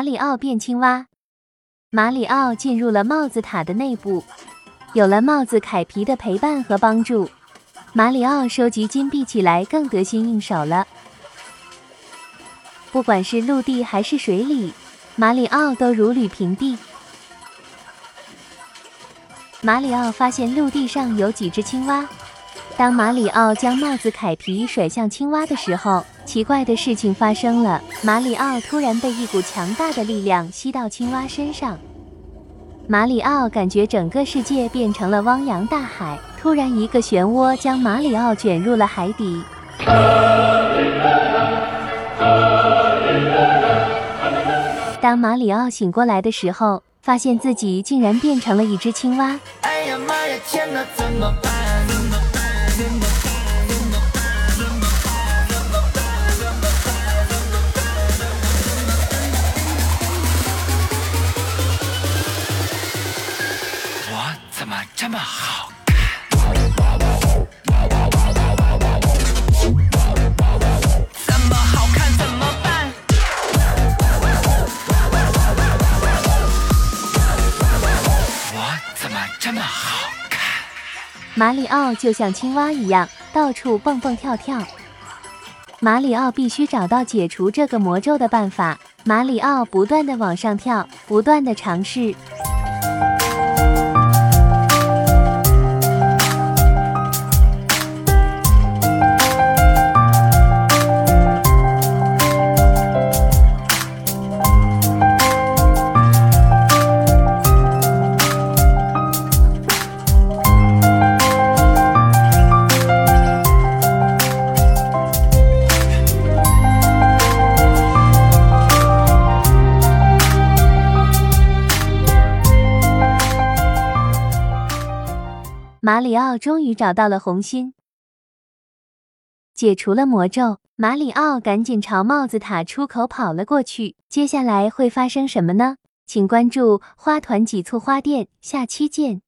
马里奥变青蛙。马里奥进入了帽子塔的内部，有了帽子凯皮的陪伴和帮助，马里奥收集金币起来更得心应手了。不管是陆地还是水里，马里奥都如履平地。马里奥发现陆地上有几只青蛙，当马里奥将帽子凯皮甩向青蛙的时候，奇怪的事情发生了，马里奥突然被一股强大的力量吸到青蛙身上。马里奥感觉整个世界变成了汪洋大海，突然一个漩涡将马里奥卷入了海底。当马里奥醒过来的时候，发现自己竟然变成了一只青蛙。哎呀妈呀，天哪，怎么办？我怎么这么好看？怎么好看怎么办？我怎么这么好看？马里奥就像青蛙一样到处蹦蹦跳跳。马里奥必须找到解除这个魔咒的办法。马里奥不断地往上跳，不断地尝试。马里奥终于找到了红心，解除了魔咒。马里奥赶紧朝帽子塔出口跑了过去。接下来会发生什么呢？请关注花团几簇花店，下期见。